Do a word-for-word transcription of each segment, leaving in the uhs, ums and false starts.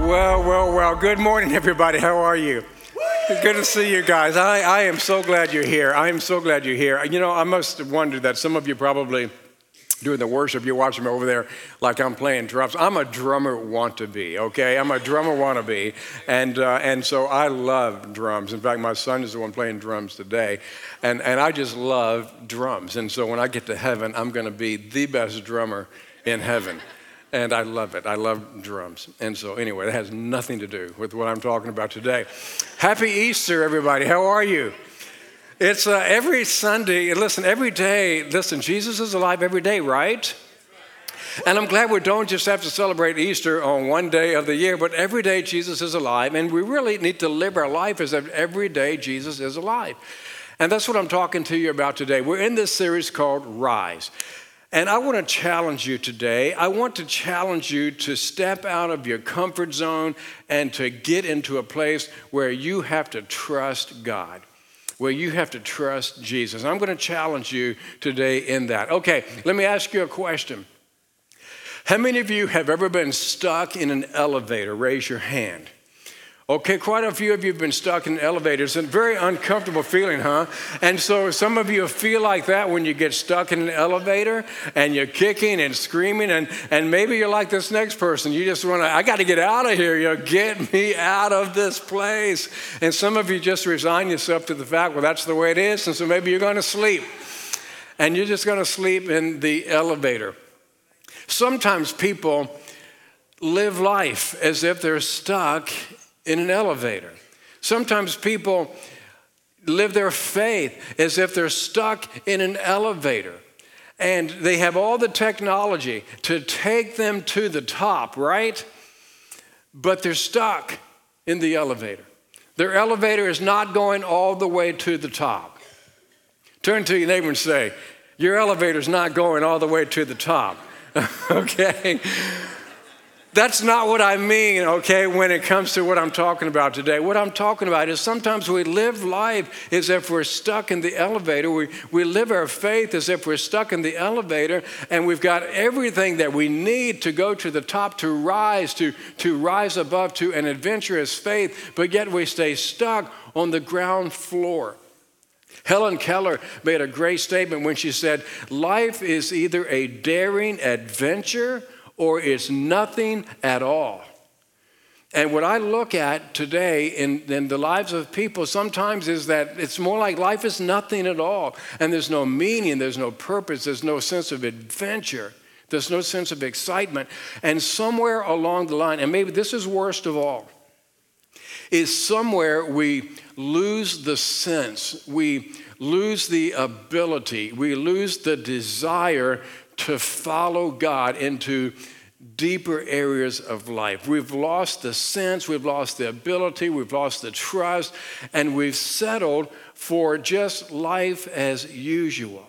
Well, well, well, good morning, everybody. How are you? Good to see you guys. I, I am so glad you're here. I am so glad you're here. You know, I must wonder that some of you probably, doing the worship, you're watching me over there like I'm playing drums. I'm a drummer wannabe, okay? I'm a drummer wannabe, and uh, and so I love drums. In fact, my son is the one playing drums today, and, and I just love drums. And so when I get to heaven, I'm going to be the best drummer in heaven. And I love it. I love drums. And so anyway, that has nothing to do with what I'm talking about today. Happy Easter, everybody. How are you? It's uh, every Sunday, listen, every day, listen, Jesus is alive every day, right? And I'm glad we don't just have to celebrate Easter on one day of the year, but every day Jesus is alive, and we really need to live our life as if every day Jesus is alive. And that's what I'm talking to you about today. We're in this series called Rise. And I want to challenge you today. I want to challenge you to step out of your comfort zone and to get into a place where you have to trust God, where you have to trust Jesus. I'm going to challenge you today in that. Okay, let me ask you a question. How many of you have ever been stuck in an elevator? Raise your hand. Okay, quite a few of you have been stuck in elevators. It's a very uncomfortable feeling, huh? And so some of you feel like that when you get stuck in an elevator and you're kicking and screaming, and, and maybe you're like this next person. You just want to, I got to get out of here. You know, get me out of this place. And some of you just resign yourself to the fact, well, that's the way it is. And so maybe you're going to sleep. And you're just going to sleep in the elevator. Sometimes people live life as if they're stuck in an elevator. Sometimes people live their faith as if they're stuck in an elevator, and they have all the technology to take them to the top, right? But they're stuck in the elevator. Their elevator is not going all the way to the top. Turn to your neighbor and say, your elevator's not going all the way to the top, okay? That's not what I mean, okay, when it comes to what I'm talking about today. What I'm talking about is sometimes we live life as if we're stuck in the elevator. We, we live our faith as if we're stuck in the elevator, and we've got everything that we need to go to the top, to rise, to, to rise above, to an adventurous faith, but yet we stay stuck on the ground floor. Helen Keller made a great statement when she said, life is either a daring adventure or it's nothing at all. And what I look at today in, in the lives of people sometimes is that it's more like life is nothing at all, and there's no meaning, there's no purpose, there's no sense of adventure, there's no sense of excitement. And somewhere along the line, and maybe this is worst of all, is somewhere we lose the sense, we lose the ability, we lose the desire to follow God into deeper areas of life. We've lost the sense, we've lost the ability, we've lost the trust, and we've settled for just life as usual.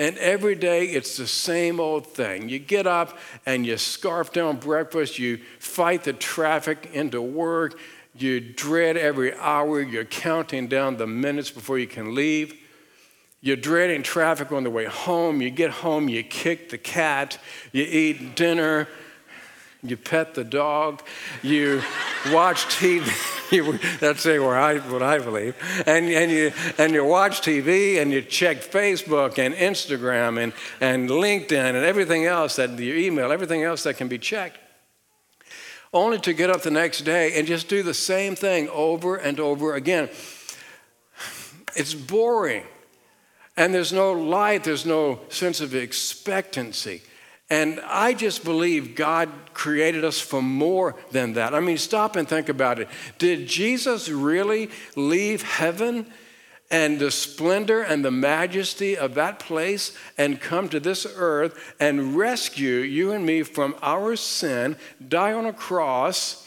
And every day it's the same old thing. You get up and you scarf down breakfast, you fight the traffic into work, you dread every hour, you're counting down the minutes before you can leave. You're dreading traffic on the way home. You get home, you kick the cat, you eat dinner, you pet the dog, you watch T V. That's what I, what I believe. And, and, you, and you watch T V and you check Facebook and Instagram and, and LinkedIn and everything else, that your email, everything else that can be checked, only to get up the next day and just do the same thing over and over again. It's boring. And there's no light, there's no sense of expectancy. And I just believe God created us for more than that. I mean, stop and think about it. Did Jesus really leave heaven and the splendor and the majesty of that place and come to this earth and rescue you and me from our sin, die on a cross,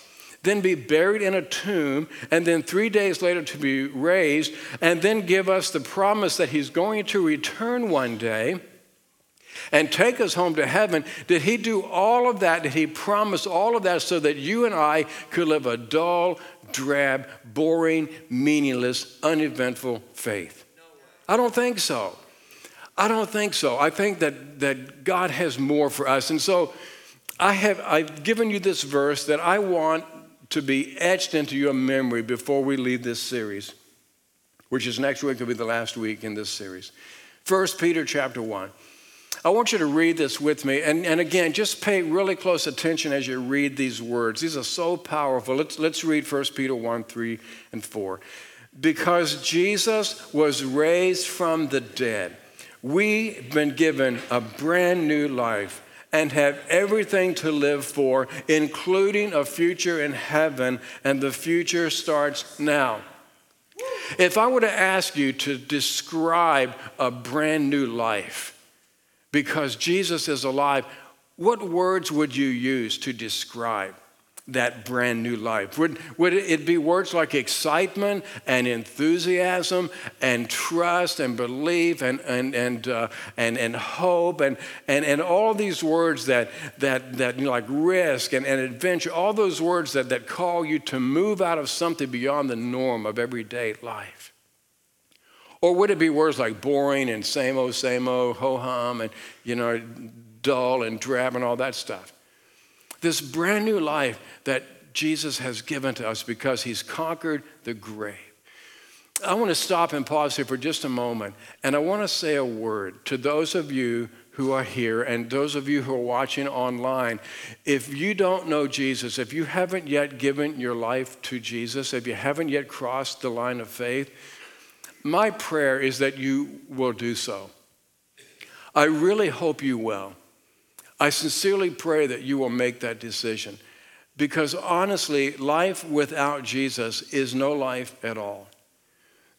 then be buried in a tomb, and then three days later to be raised, and then give us the promise that he's going to return one day and take us home to heaven, did he do all of that? Did he promise all of that so that you and I could live a dull, drab, boring, meaningless, uneventful faith? I don't think so. I don't think so. I think that, that God has more for us. And so I have, I've given you this verse that I want to be etched into your memory before we leave this series, which is next week will be the last week in this series. First Peter chapter one. I want you to read this with me. And, and again, just pay really close attention as you read these words. These are so powerful. Let's, let's read First Peter one, three, and four. Because Jesus was raised from the dead, we've been given a brand new life and have everything to live for, including a future in heaven, and the future starts now. If I were to ask you to describe a brand new life, because Jesus is alive, what words would you use to describe that brand new life? Would, would it be words like excitement and enthusiasm and trust and belief and and and uh, and, and hope and, and and all these words that that that you know, like risk and, and adventure, all those words that, that call you to move out of something beyond the norm of everyday life? Or would it be words like boring and same old, same old, ho-hum, and, you know, dull and drab and all that stuff? This brand new life that Jesus has given to us because he's conquered the grave. I want to stop and pause here for just a moment, and I want to say a word to those of you who are here and those of you who are watching online. If you don't know Jesus, if you haven't yet given your life to Jesus, if you haven't yet crossed the line of faith, my prayer is that you will do so. I really hope you will. I sincerely pray that you will make that decision, because honestly, life without Jesus is no life at all.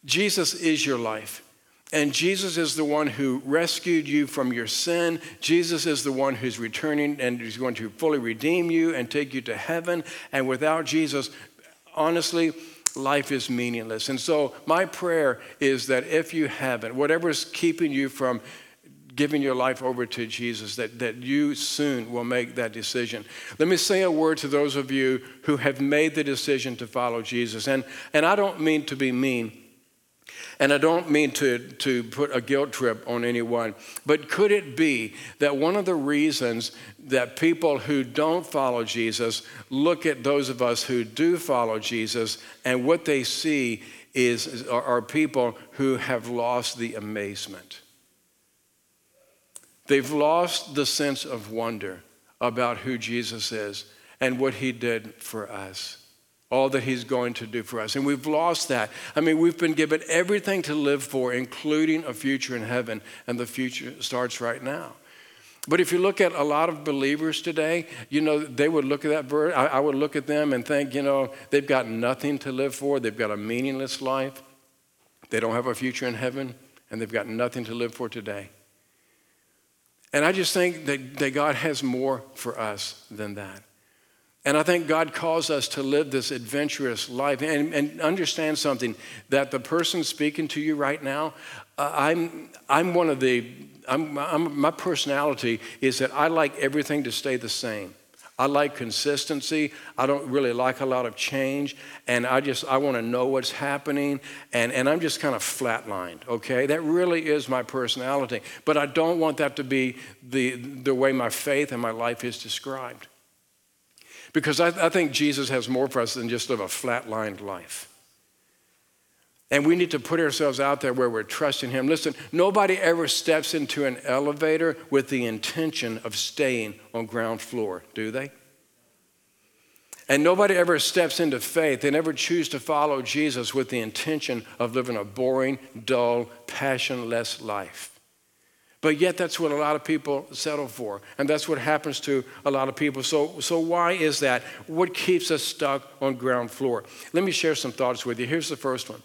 Jesus is your life, and Jesus is the one who rescued you from your sin. Jesus is the one who's returning and is going to fully redeem you and take you to heaven. And without Jesus, honestly, life is meaningless. And so my prayer is that if you haven't, whatever's keeping you from giving your life over to Jesus, that, that you soon will make that decision. Let me say a word to those of you who have made the decision to follow Jesus. And, and I don't mean to be mean, and I don't mean to, to put a guilt trip on anyone, but could it be that one of the reasons that people who don't follow Jesus look at those of us who do follow Jesus, and what they see is are, are people who have lost the amazement? They've lost the sense of wonder about who Jesus is and what he did for us, all that he's going to do for us. And we've lost that. I mean, we've been given everything to live for, including a future in heaven, and the future starts right now. But if you look at a lot of believers today, you know, they would look at that verse, I, I would look at them and think, you know, they've got nothing to live for. They've got a meaningless life. They don't have a future in heaven, and they've got nothing to live for today. And I just think that, that God has more for us than that. And I think God calls us to live this adventurous life. And, and understand something, that the person speaking to you right now, uh, I'm I'm one of the, I'm, I'm, my personality is that I like everything to stay the same. I like consistency. I don't really like a lot of change. And I just, I want to know what's happening. And, and I'm just kind of flatlined, okay? That really is my personality. But I don't want that to be the, the way my faith and my life is described. Because I, I think Jesus has more for us than just live a flatlined life. And we need to put ourselves out there where we're trusting him. Listen, nobody ever steps into an elevator with the intention of staying on ground floor, do they? And nobody ever steps into faith. They never choose to follow Jesus with the intention of living a boring, dull, passionless life. But yet that's what a lot of people settle for. And that's what happens to a lot of people. So, so why is that? What keeps us stuck on ground floor? Let me share some thoughts with you. Here's the first one.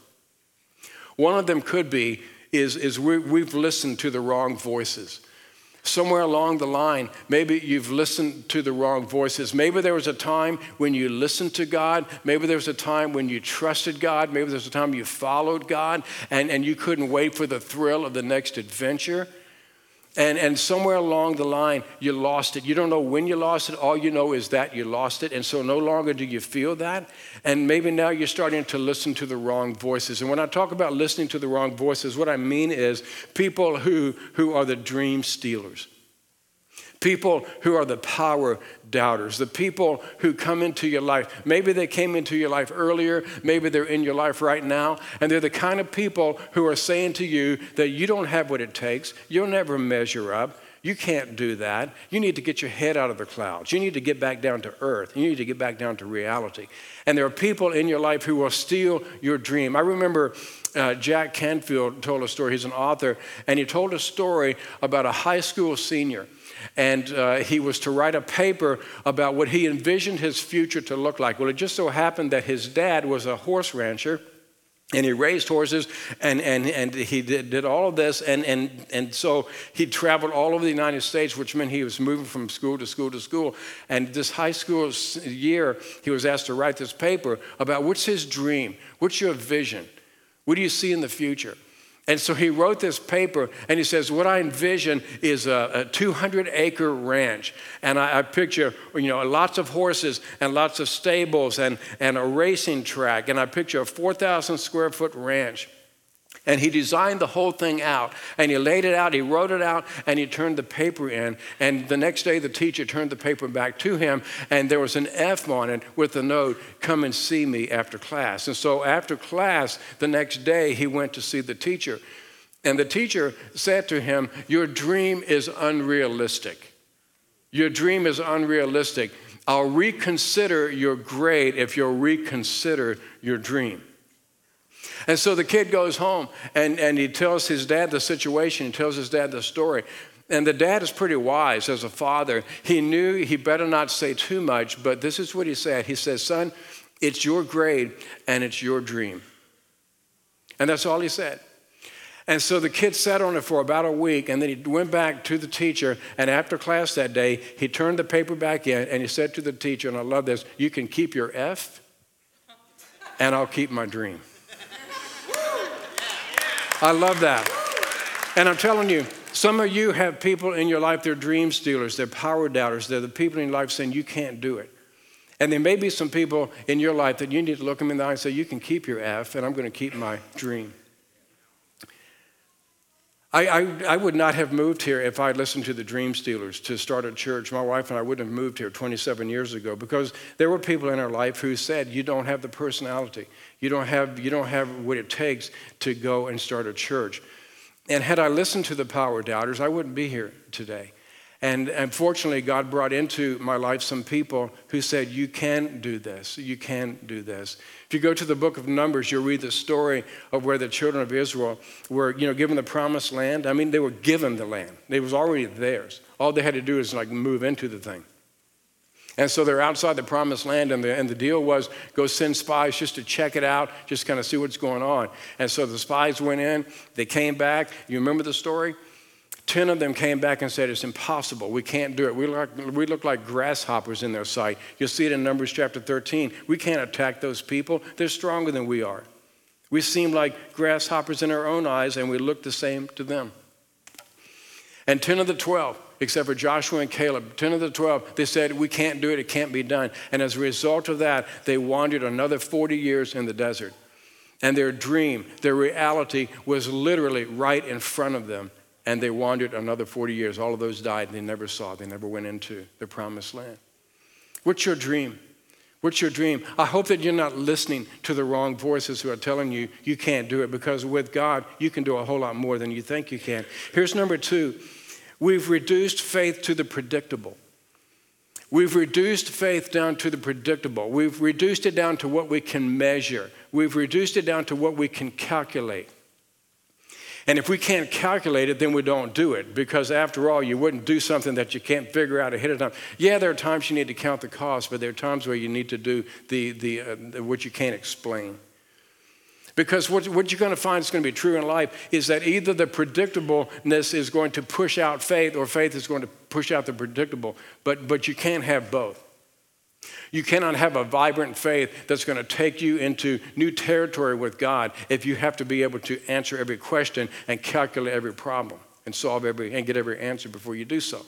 One of them could be is, is we, we've listened to the wrong voices. Somewhere along the line, maybe you've listened to the wrong voices. Maybe there was a time when you listened to God. Maybe there was a time when you trusted God. Maybe there was a time you followed God, and, and you couldn't wait for the thrill of the next adventure. And and somewhere along the line, you lost it. You don't know when you lost it. All you know is that you lost it. And so no longer do you feel that. And maybe now you're starting to listen to the wrong voices. And when I talk about listening to the wrong voices, what I mean is people who, who are the dream stealers. People who are the power doubters, the people who come into your life. Maybe they came into your life earlier. Maybe they're in your life right now. And they're the kind of people who are saying to you that you don't have what it takes. You'll never measure up. You can't do that. You need to get your head out of the clouds. You need to get back down to earth. You need to get back down to reality. And there are people in your life who will steal your dream. I remember uh, Jack Canfield told a story. He's an author. And he told a story about a high school senior. And uh, he was to write a paper about what he envisioned his future to look like. Well, it just so happened that his dad was a horse rancher, and he raised horses, and and, and he did, did all of this. And, and, and so he traveled all over the United States, which meant he was moving from school to school to school. And this high school year, he was asked to write this paper about what's his dream, what's your vision, what do you see in the future? And so he wrote this paper, and he says, what I envision is a two hundred acre ranch. And I, I picture, you know, lots of horses and lots of stables and, and a racing track. And I picture a four thousand square foot ranch. And he designed the whole thing out, and he laid it out, he wrote it out, and he turned the paper in. And the next day, the teacher turned the paper back to him, and there was an F on it with the note, come and see me after class. And so after class, the next day, he went to see the teacher. And the teacher said to him, your dream is unrealistic. Your dream is unrealistic. I'll reconsider your grade if you'll reconsider your dream. And so the kid goes home, and, and he tells his dad the situation. He tells his dad the story. And the dad is pretty wise as a father. He knew he better not say too much, but this is what he said. He says, son, it's your grade, and it's your dream. And that's all he said. And so the kid sat on it for about a week, and then he went back to the teacher. And after class that day, he turned the paper back in, and he said to the teacher, and I love this, you can keep your F, and I'll keep my dream. I love that. And I'm telling you, some of you have people in your life, they're dream stealers, they're power doubters, they're the people in your life saying you can't do it. And there may be some people in your life that you need to look them in the eye and say, you can keep your F, and I'm going to keep my dream. I, I, I would not have moved here if I had listened to the dream stealers to start a church. My wife and I wouldn't have moved here twenty-seven years ago because there were people in our life who said, you don't have the personality. You don't have, you don't have what it takes to go and start a church. And had I listened to the power doubters, I wouldn't be here today. And unfortunately, God brought into my life some people who said, you can do this, you can do this. If you go to the book of Numbers, you'll read the story of where the children of Israel were, you know, given the promised land. I mean, they were given the land. It was already theirs. All they had to do is like move into the thing. And so they're outside the promised land, and the, and the deal was go send spies just to check it out, just kind of see what's going on. And so the spies went in, they came back. You remember the story? Ten of them came back and said, it's impossible. We can't do it. We look, we look like grasshoppers in their sight. You'll see it in Numbers chapter thirteen. We can't attack those people. They're stronger than we are. We seem like grasshoppers in our own eyes, and we look the same to them. And ten of the twelve, except for Joshua and Caleb, ten of the twelve, they said, we can't do it. It can't be done. And as a result of that, they wandered another forty years in the desert. And their dream, their reality was literally right in front of them. And they wandered another forty years. All of those died, and they never saw it. They never went into the promised land. What's your dream? What's your dream? I hope that you're not listening to the wrong voices who are telling you you can't do it, because with God, you can do a whole lot more than you think you can. Here's number two. We've reduced faith to the predictable. We've reduced faith down to the predictable. We've reduced it down to what we can measure. We've reduced it down to what we can calculate. And if we can't calculate it, then we don't do it, because after all, you wouldn't do something that you can't figure out ahead of time. Yeah, there are times you need to count the cost, but there are times where you need to do the, the, uh, the what you can't explain. Because what, what you're going to find is going to be true in life is that either the predictableness is going to push out faith, or faith is going to push out the predictable, but, but you can't have both. You cannot have a vibrant faith that's going to take you into new territory with God if you have to be able to answer every question and calculate every problem. and solve every and get every answer before you do so.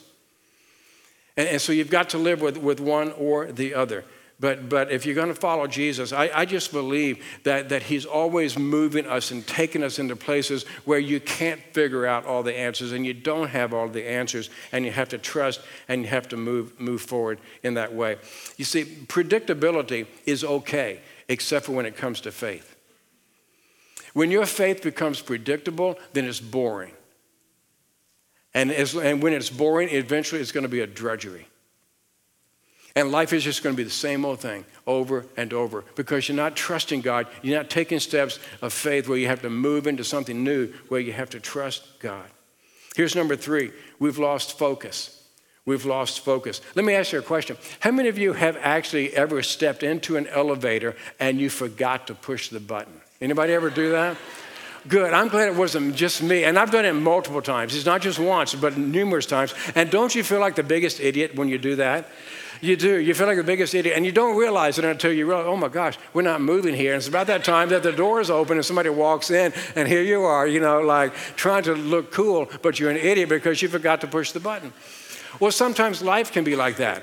And, and so you've got to live with, with one or the other. But but if you're going to follow Jesus, I, I just believe that, that he's always moving us and taking us into places where you can't figure out all the answers and you don't have all the answers, and you have to trust and you have to move move forward in that way. You see, predictability is okay, except for when it comes to faith. When your faith becomes predictable, then it's boring. And, as, and when it's boring, eventually it's going to be a drudgery. And life is just going to be the same old thing over and over because you're not trusting God. You're not taking steps of faith where you have to move into something new, where you have to trust God. Here's number three. We've lost focus. We've lost focus. Let me ask you a question. How many of you have actually ever stepped into an elevator and you forgot to push the button? Anybody ever do that? Good. I'm glad it wasn't just me. And I've done it multiple times. It's not just once, but numerous times. And don't you feel like the biggest idiot when you do that? You do. You feel like the biggest idiot. And you don't realize it until you realize, oh, my gosh, we're not moving here. And it's about that time that the door is open and somebody walks in. And here you are, you know, like trying to look cool, but you're an idiot because you forgot to push the button. Well, sometimes life can be like that.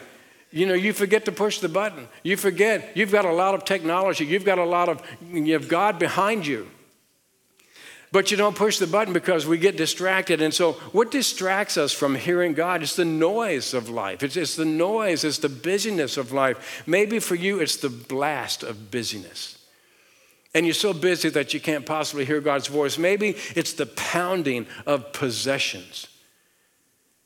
You know, you forget to push the button. You forget. You've got a lot of technology. You've got a lot of, you have God behind you. But you don't push the button because we get distracted. And so what distracts us from hearing God is the noise of life. It's, it's the noise. It's the busyness of life. Maybe for you, it's the blast of busyness. And you're so busy that you can't possibly hear God's voice. Maybe it's the pounding of possessions.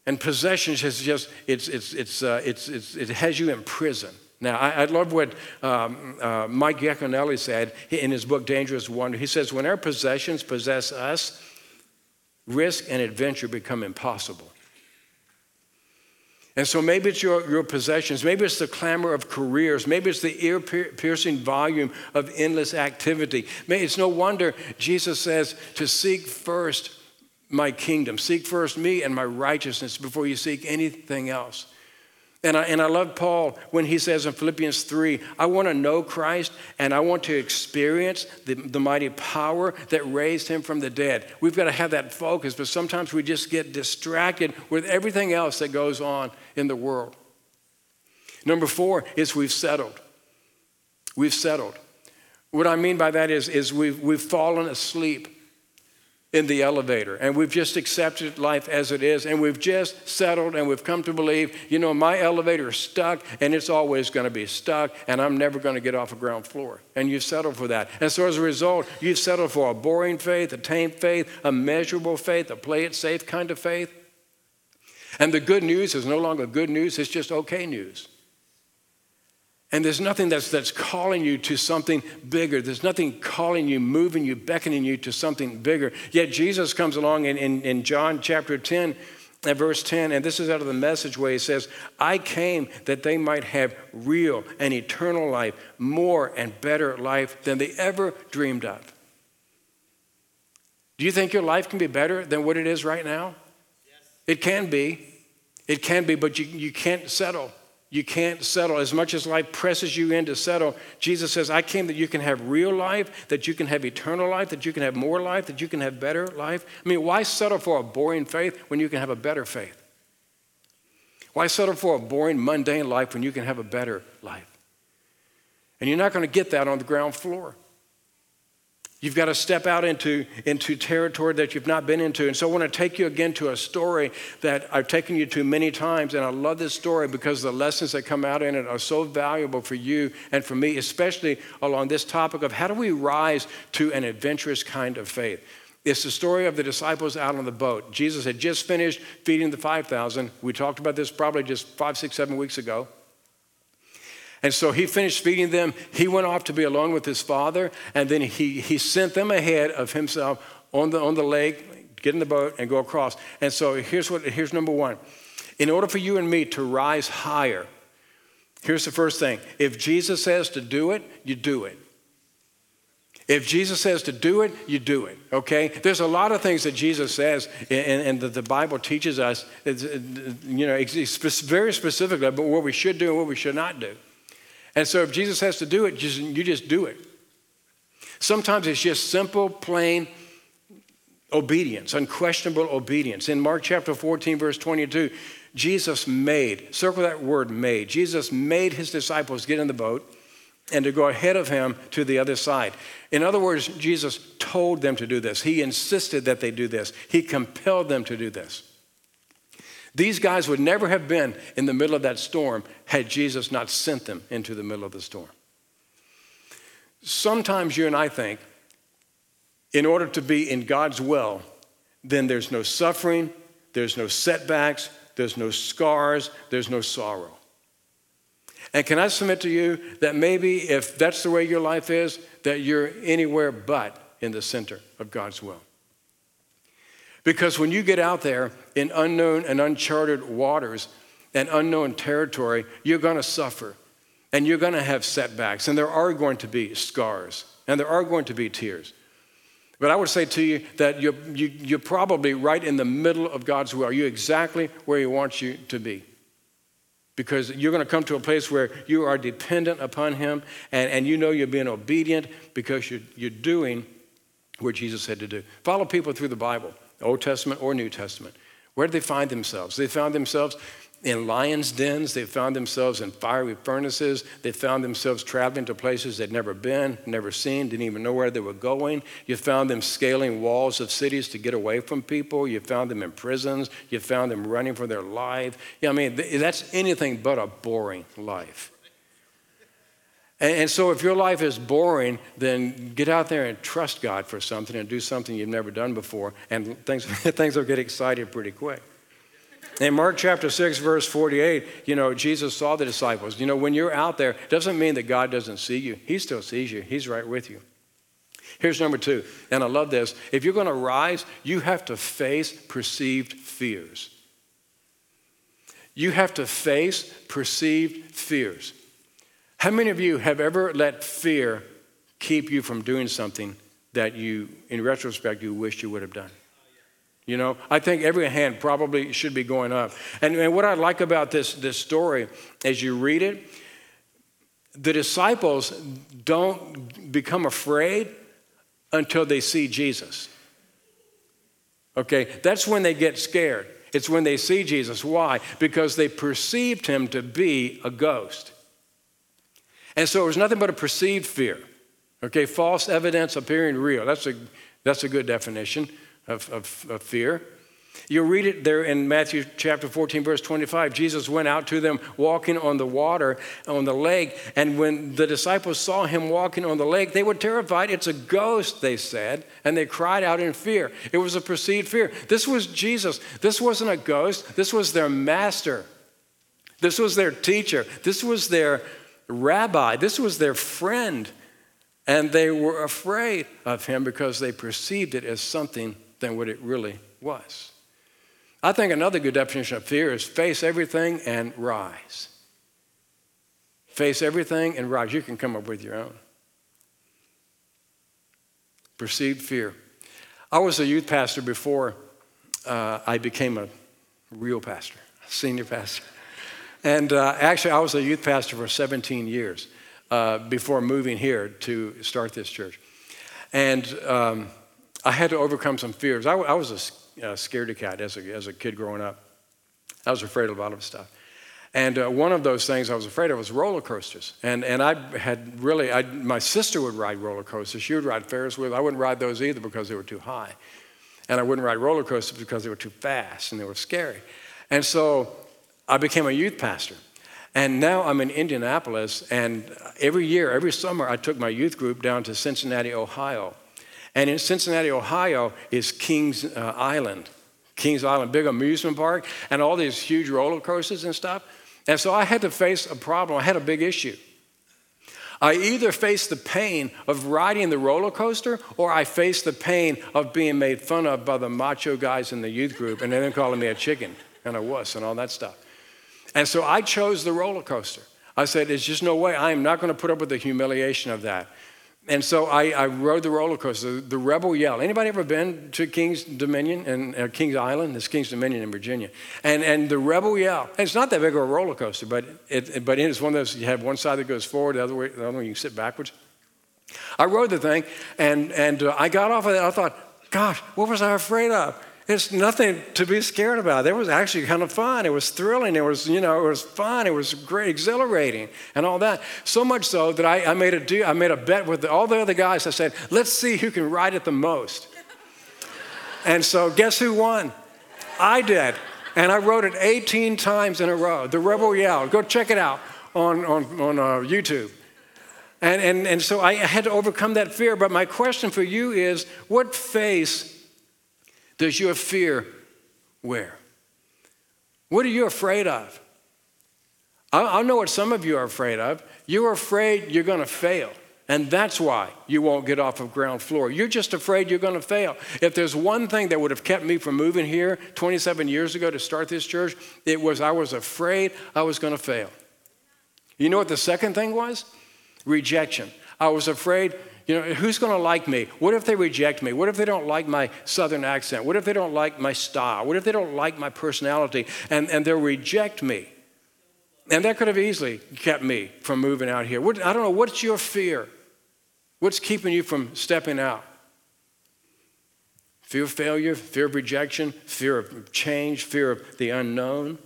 And possessions has just, it's, it's, it's, uh, it's, it's, it has you in prison. Now, I, I love what um, uh, Mike Iaconelli said in his book, Dangerous Wonder. He says, when our possessions possess us, risk and adventure become impossible. And so maybe it's your, your possessions. Maybe it's the clamor of careers. Maybe it's the ear-piercing volume of endless activity. Maybe it's no wonder Jesus says to seek first my kingdom. Seek first me and my righteousness before you seek anything else. And I, and I love Paul when he says in Philippians three, I want to know Christ and I want to experience the, the mighty power that raised him from the dead. We've got to have that focus, but sometimes we just get distracted with everything else that goes on in the world. Number four is we've settled. We've settled. What I mean by that is, is we've, we've fallen asleep in the elevator, and we've just accepted life as it is, and we've just settled, and we've come to believe, you know, my elevator is stuck, and it's always going to be stuck, and I'm never going to get off the ground floor. And you've settled for that. And so as a result, you've settled for a boring faith, a tame faith, a measurable faith, a play-it-safe kind of faith. And the good news is no longer good news, it's just okay news. And there's nothing that's, that's calling you to something bigger. There's nothing calling you, moving you, beckoning you to something bigger. Yet Jesus comes along in, in, in John chapter ten, and verse ten, and this is out of the Message where he says, I came that they might have real and eternal life, more and better life than they ever dreamed of. Do you think your life can be better than what it is right now? Yes. It can be. It can be, but you, you can't settle. You can't settle. As much as life presses you in to settle, Jesus says, I came that you can have real life, that you can have eternal life, that you can have more life, that you can have better life. I mean, why settle for a boring faith when you can have a better faith? Why settle for a boring, mundane life when you can have a better life? And you're not going to get that on the ground floor. You've got to step out into, into territory that you've not been into. And so I want to take you again to a story that I've taken you to many times. And I love this story because the lessons that come out in it are so valuable for you and for me, especially along this topic of how do we rise to an adventurous kind of faith. It's the story of the disciples out on the boat. Jesus had just finished feeding the five thousand. We talked about this probably just five, six, seven weeks ago. And so he finished feeding them. He went off to be alone with his father, and then he, he sent them ahead of himself on the, on the lake, get in the boat, and go across. And so here's what here's number one. In order for you and me to rise higher, here's the first thing. If Jesus says to do it, you do it. If Jesus says to do it, you do it, okay? There's a lot of things that Jesus says and, and that the Bible teaches us, you know, very specifically about what we should do and what we should not do. And so if Jesus has to do it, just, you just do it. Sometimes it's just simple, plain, Obedience, unquestionable obedience. In Mark chapter fourteen, verse twenty-two, Jesus made, circle that word made, Jesus made his disciples get in the boat and to go ahead of him to the other side. In other words, Jesus told them to do this. He insisted that they do this. He compelled them to do this. These guys would never have been in the middle of that storm had Jesus not sent them into the middle of the storm. Sometimes you and I think, in order to be in God's will, then there's no suffering, there's no setbacks, there's no scars, there's no sorrow. And can I submit to you that maybe if that's the way your life is, that you're anywhere but in the center of God's will. Because when you get out there in unknown and uncharted waters and unknown territory, you're going to suffer and you're going to have setbacks and there are going to be scars and there are going to be tears. But I would say to you that you're, you, you're probably right in the middle of God's will. You're exactly where he wants you to be. Because you're going to come to a place where you are dependent upon him and, and you know you're being obedient because you're, you're doing what Jesus said to do. Follow people through the Bible, Old Testament or New Testament. Where did they find themselves? They found themselves in lions' dens. They found themselves in fiery furnaces. They found themselves traveling to places they'd never been, never seen, didn't even know where they were going. You found them scaling walls of cities to get away from people. You found them in prisons. You found them running for their life. Yeah, I mean, that's anything but a boring life. And so if your life is boring, then get out there and trust God for something and do something you've never done before, and things, things will get exciting pretty quick. In Mark chapter six, verse forty-eight, you know, Jesus saw the disciples. You know, when you're out there, it doesn't mean that God doesn't see you. He still sees you. He's right with you. Here's number two, and I love this. If you're going to rise, you have to face perceived fears. You have to face perceived fears. How many of you have ever let fear keep you from doing something that you, in retrospect, you wish you would have done? You know, I think every hand probably should be going up. And, and what I like about this, this story, as you read it, the disciples don't become afraid until they see Jesus. Okay, that's when they get scared. It's when they see Jesus. Why? Because they perceived him to be a ghost. And so it was nothing but a perceived fear. Okay, false evidence appearing real. That's a, that's a good definition. Of, of, of fear. You'll read it there in Matthew chapter fourteen, verse twenty-five. Jesus went out to them walking on the water, on the lake, and when the disciples saw him walking on the lake, they were terrified. It's a ghost, they said, and they cried out in fear. It was a perceived fear. This was Jesus. This wasn't a ghost. This was their master. This was their teacher. This was their rabbi. This was their friend, and they were afraid of him because they perceived it as something than what it really was. I think another good definition of fear is face everything and rise. Face everything and rise. You can come up with your own. Perceived fear. I was a youth pastor before uh, I became a real pastor, senior pastor. And uh, actually, I was a youth pastor for seventeen years uh, before moving here to start this church. And Um, I had to overcome some fears. I, I was a, a scaredy cat as a, as a kid growing up. I was afraid of a lot of stuff. And uh, one of those things I was afraid of was roller coasters. And, and I had really, I, my sister would ride roller coasters. She would ride Ferris wheels. I wouldn't ride those either because they were too high. And I wouldn't ride roller coasters because they were too fast and they were scary. And so I became a youth pastor. And now I'm in Indianapolis. And every year, every summer, I took my youth group down to Cincinnati, Ohio. And in Cincinnati, Ohio, is Kings uh, Island. Kings Island, big amusement park, and all these huge roller coasters and stuff. And so I had to face a problem. I had a big issue. I either faced the pain of riding the roller coaster, or I faced the pain of being made fun of by the macho guys in the youth group, and then calling me a chicken and a wuss and all that stuff. And so I chose the roller coaster. I said, there's just no way. I am not going to put up with the humiliation of that. And so I, I rode the roller coaster, the, the Rebel Yell. Anybody ever been to King's Dominion and uh, Kings Island? It's King's Dominion in Virginia. And and the Rebel Yell. And it's not that big of a roller coaster, but it, it but it's one of those you have one side that goes forward, the other way, the other one you can sit backwards. I rode the thing, and and uh, I got off of that. I thought, gosh, what was I afraid of? It's nothing to be scared about. It was actually kind of fun. It was thrilling. It was, you know, it was fun. It was great, exhilarating, and all that. So much so that I, I made a deal, I made a bet with all the other guys. I said, let's see who can ride it the most. And so guess who won? I did. And I rode it eighteen times in a row. The Rebel Yell. Go check it out on, on, on uh, YouTube. And, and, and so I had to overcome that fear. But my question for you is, what face does your fear wear? What are you afraid of? I, I know what some of you are afraid of. You're afraid you're going to fail, and that's why you won't get off of ground floor. You're just afraid you're going to fail. If there's one thing that would have kept me from moving here twenty-seven years ago to start this church, it was I was afraid I was going to fail. You know what the second thing was? Rejection. I was afraid. You know, who's going to like me? What if they reject me? What if they don't like my southern accent? What if they don't like my style? What if they don't like my personality? And, and they'll reject me. And that could have easily kept me from moving out here. What, I don't know. What's your fear? What's keeping you from stepping out? Fear of failure, fear of rejection, fear of change, fear of the unknown.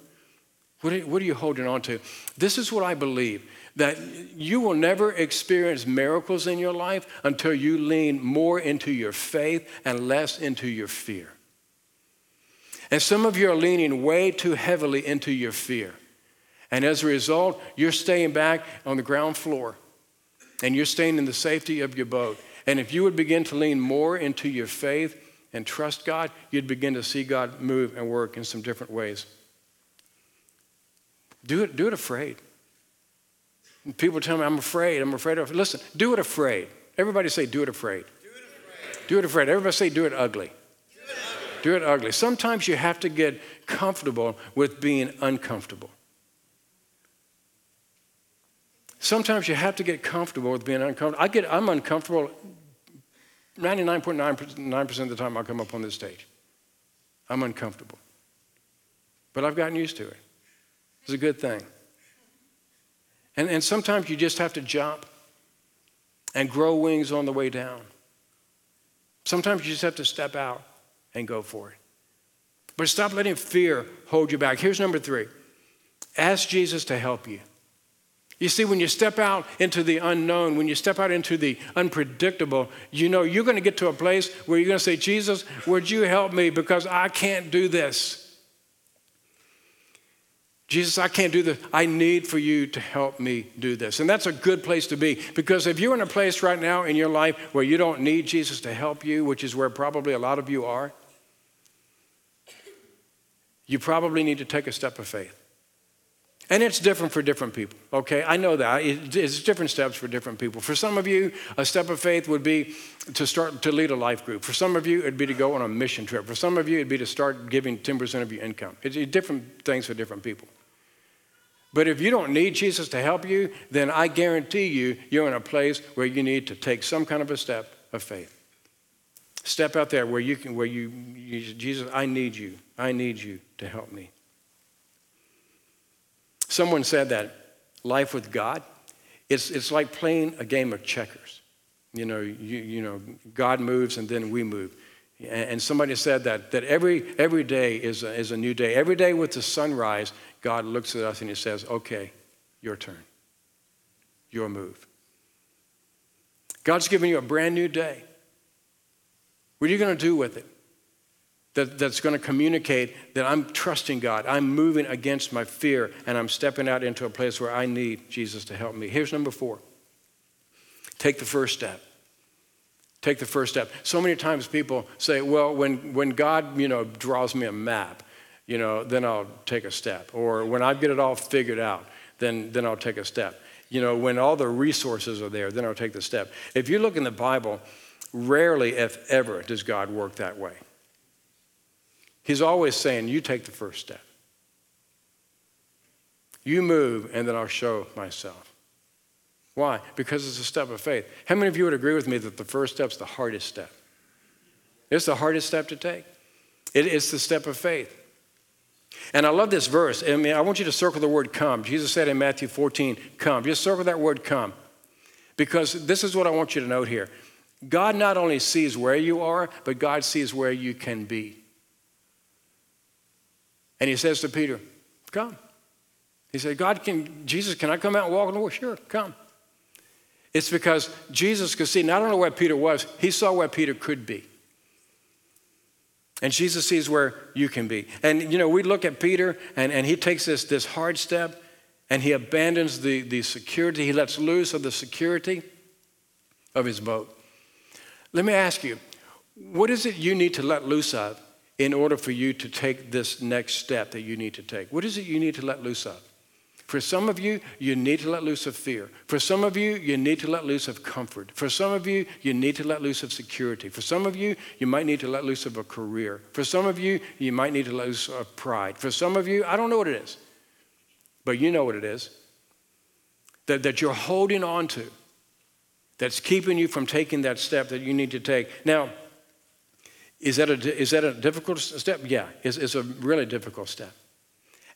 What are, what are you holding on to? This is what I believe. That you will never experience miracles in your life until you lean more into your faith and less into your fear. And some of you are leaning way too heavily into your fear. And as a result, you're staying back on the ground floor. And you're staying in the safety of your boat. And if you would begin to lean more into your faith and trust God, you'd begin to see God move and work in some different ways. Do it, do it afraid. People tell me, I'm afraid, I'm afraid of. Listen, do it afraid. Everybody say, do it afraid. Do it afraid. Do it afraid. Everybody say, do it ugly. Do it ugly. Do it ugly. Sometimes you have to get comfortable with being uncomfortable. Sometimes you have to get comfortable with being uncomfortable. I get, I'm uncomfortable ninety-nine point nine percent of the time I come up on this stage. I'm uncomfortable. But I've gotten used to it. It's a good thing. And, and sometimes you just have to jump and grow wings on the way down. Sometimes you just have to step out and go for it. But stop letting fear hold you back. Here's number three. Ask Jesus to help you. You see, when you step out into the unknown, when you step out into the unpredictable, you know you're going to get to a place where you're going to say, Jesus, would you help me because I can't do this. Jesus, I can't do this. I need for you to help me do this. And that's a good place to be because if you're in a place right now in your life where you don't need Jesus to help you, which is where probably a lot of you are, you probably need to take a step of faith. And it's different for different people, okay? I know that. It's different steps for different people. For some of you, a step of faith would be to start to lead a life group. For some of you, it'd be to go on a mission trip. For some of you, it'd be to start giving ten percent of your income. It's different things for different people. But if you don't need Jesus to help you, then I guarantee you, you're in a place where you need to take some kind of a step of faith. Step out there where you can, where you, you Jesus, I need you. I need you to help me. Someone said that life with God, it's, it's like playing a game of checkers. You know, you, you know, God moves and then we move. And somebody said that, that every, every day is a, is a new day. Every day with the sunrise, God looks at us and he says, okay, your turn, your move. God's giving you a brand new day. What are you going to do with it? That, that's going to communicate that I'm trusting God. I'm moving against my fear and I'm stepping out into a place where I need Jesus to help me. Here's number four. Take the first step. Take the first step. So many times people say, well, when, when God, you know, draws me a map, you know, then I'll take a step. Or when I get it all figured out, then, then I'll take a step. You know, when all the resources are there, then I'll take the step. If you look in the Bible, rarely, if ever, does God work that way. He's always saying, you take the first step. You move, and then I'll show myself. Why? Because it's a step of faith. How many of you would agree with me that the first step's the hardest step? It's the hardest step to take. It, it's the step of faith. And I love this verse. I mean, I want you to circle the word come. Jesus said in Matthew fourteen, come. Just circle that word come. Because this is what I want you to note here. God not only sees where you are, but God sees where you can be. And he says to Peter, come. He said, God, can Jesus, can I come out and walk on the water? Sure, come. It's because Jesus could see not only where Peter was, he saw where Peter could be. And Jesus sees where you can be. And, you know, we look at Peter, and, and he takes this, this hard step, and he abandons the, the security. He lets loose of the security of his boat. Let me ask you, what is it you need to let loose of in order for you to take this next step that you need to take? What is it you need to let loose of? For some of you, you need to let loose of fear. For some of you, you need to let loose of comfort. For some of you, you need to let loose of security. For some of you, you might need to let loose of a career. For some of you, you might need to let loose of pride. For some of you, I don't know what it is, but you know what it is that, that you're holding on to that's keeping you from taking that step that you need to take. Now, is that a, is that a difficult step? Yeah, it's, it's a really difficult step.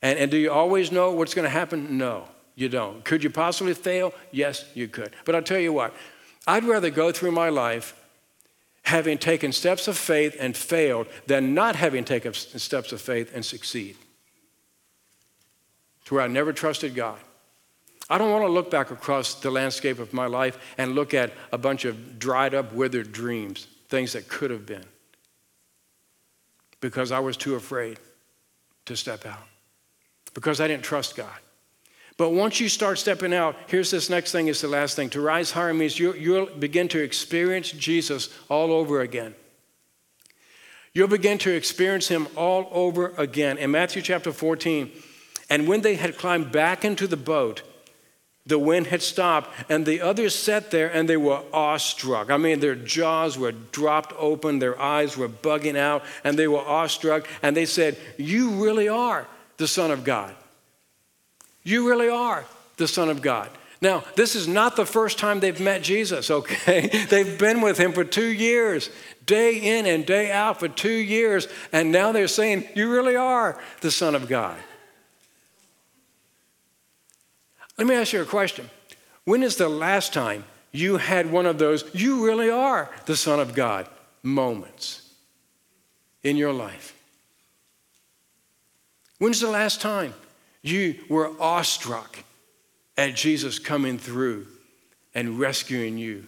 And, and do you always know what's going to happen? No, you don't. Could you possibly fail? Yes, you could. But I'll tell you what, I'd rather go through my life having taken steps of faith and failed than not having taken steps of faith and succeed to where I never trusted God. I don't want to look back across the landscape of my life and look at a bunch of dried up, withered dreams, things that could have been, because I was too afraid to step out, because I didn't trust God. But once you start stepping out, here's this next thing, is the last thing. To rise higher means you, you'll begin to experience Jesus all over again. You'll begin to experience him all over again. In Matthew chapter fourteen, and when they had climbed back into the boat, the wind had stopped, and the others sat there, and they were awestruck. I mean, their jaws were dropped open, their eyes were bugging out, and they were awestruck, and they said, you really are the Son of God. You really are the Son of God. Now, this is not the first time they've met Jesus, okay? They've been with him for two years, day in and day out for two years, and now they're saying, you really are the Son of God. Let me ask you a question. When is the last time you had one of those, you really are the Son of God moments in your life? When's the last time you were awestruck at Jesus coming through and rescuing you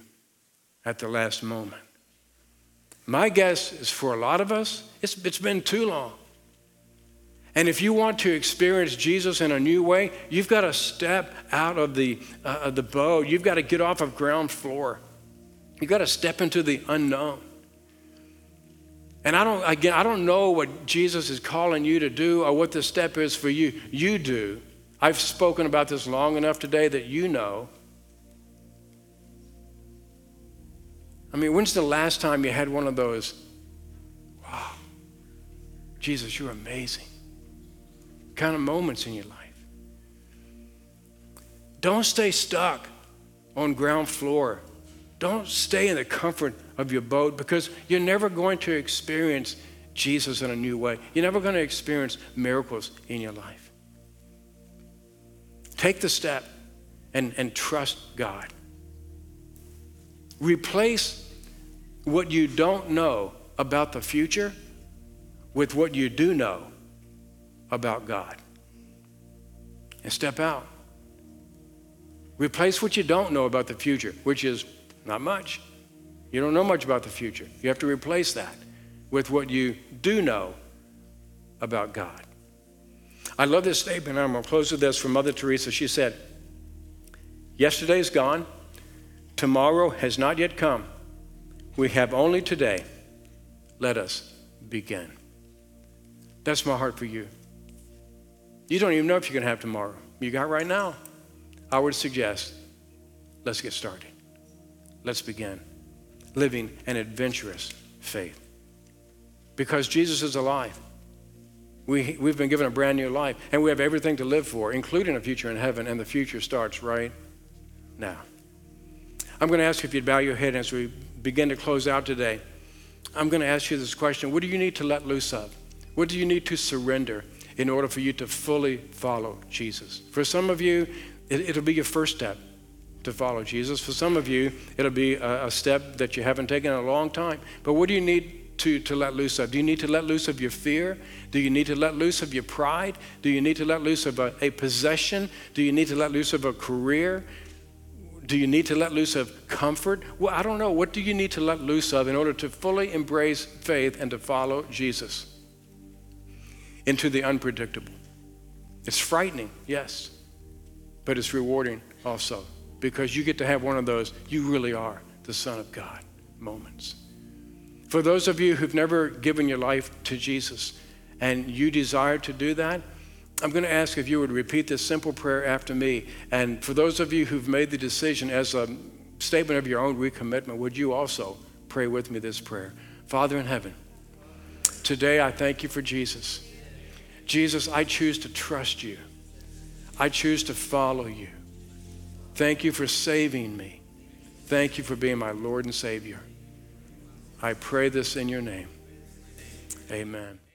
at the last moment? My guess is for a lot of us, it's, it's been too long. And if you want to experience Jesus in a new way, you've got to step out of the, uh, of the boat. You've got to get off of ground floor. You've got to step into the unknown. And I don't, again, I don't know what Jesus is calling you to do or what the step is for you. You do. I've spoken about this long enough today that you know. I mean, when's the last time you had one of those, wow, Jesus, you're amazing kind of moments in your life? Don't stay stuck on ground floor. Don't stay in the comfort of your boat, because you're never going to experience Jesus in a new way. You're never going to experience miracles in your life. Take the step and, and trust God. Replace what you don't know about the future with what you do know about God, and step out. Replace what you don't know about the future, which is not much. You don't know much about the future. You have to replace that with what you do know about God. I love this statement. I'm going to close with this from Mother Teresa. She said, yesterday is gone. Tomorrow has not yet come. We have only today. Let us begin. That's my heart for you. You don't even know if you're going to have tomorrow. You got right now. I would suggest, let's get started. Let's begin living an adventurous faith, because Jesus is alive. We, we've been given a brand new life, and we have everything to live for, including a future in heaven, and the future starts right now. I'm going to ask you if you'd bow your head as we begin to close out today. I'm going to ask you this question. What do you need to let loose of? What do you need to surrender in order for you to fully follow Jesus? For some of you, it, it'll be your first step to follow Jesus. For some of you, it'll be a, a step that you haven't taken in a long time. But what do you need to, to let loose of? Do you need to let loose of your fear? Do you need to let loose of your pride? Do you need to let loose of a, a possession? Do you need to let loose of a career? Do you need to let loose of comfort? Well, I don't know. What do you need to let loose of in order to fully embrace faith and to follow Jesus into the unpredictable? It's frightening, yes, but it's rewarding also, because you get to have one of those "you really are the Son of God" moments. For those of you who've never given your life to Jesus and you desire to do that, I'm going to ask if you would repeat this simple prayer after me. And for those of you who've made the decision as a statement of your own recommitment, would you also pray with me this prayer? Father in heaven, today I thank you for Jesus. Jesus, I choose to trust you. I choose to follow you. Thank you for saving me. Thank you for being my Lord and Savior. I pray this in your name. Amen.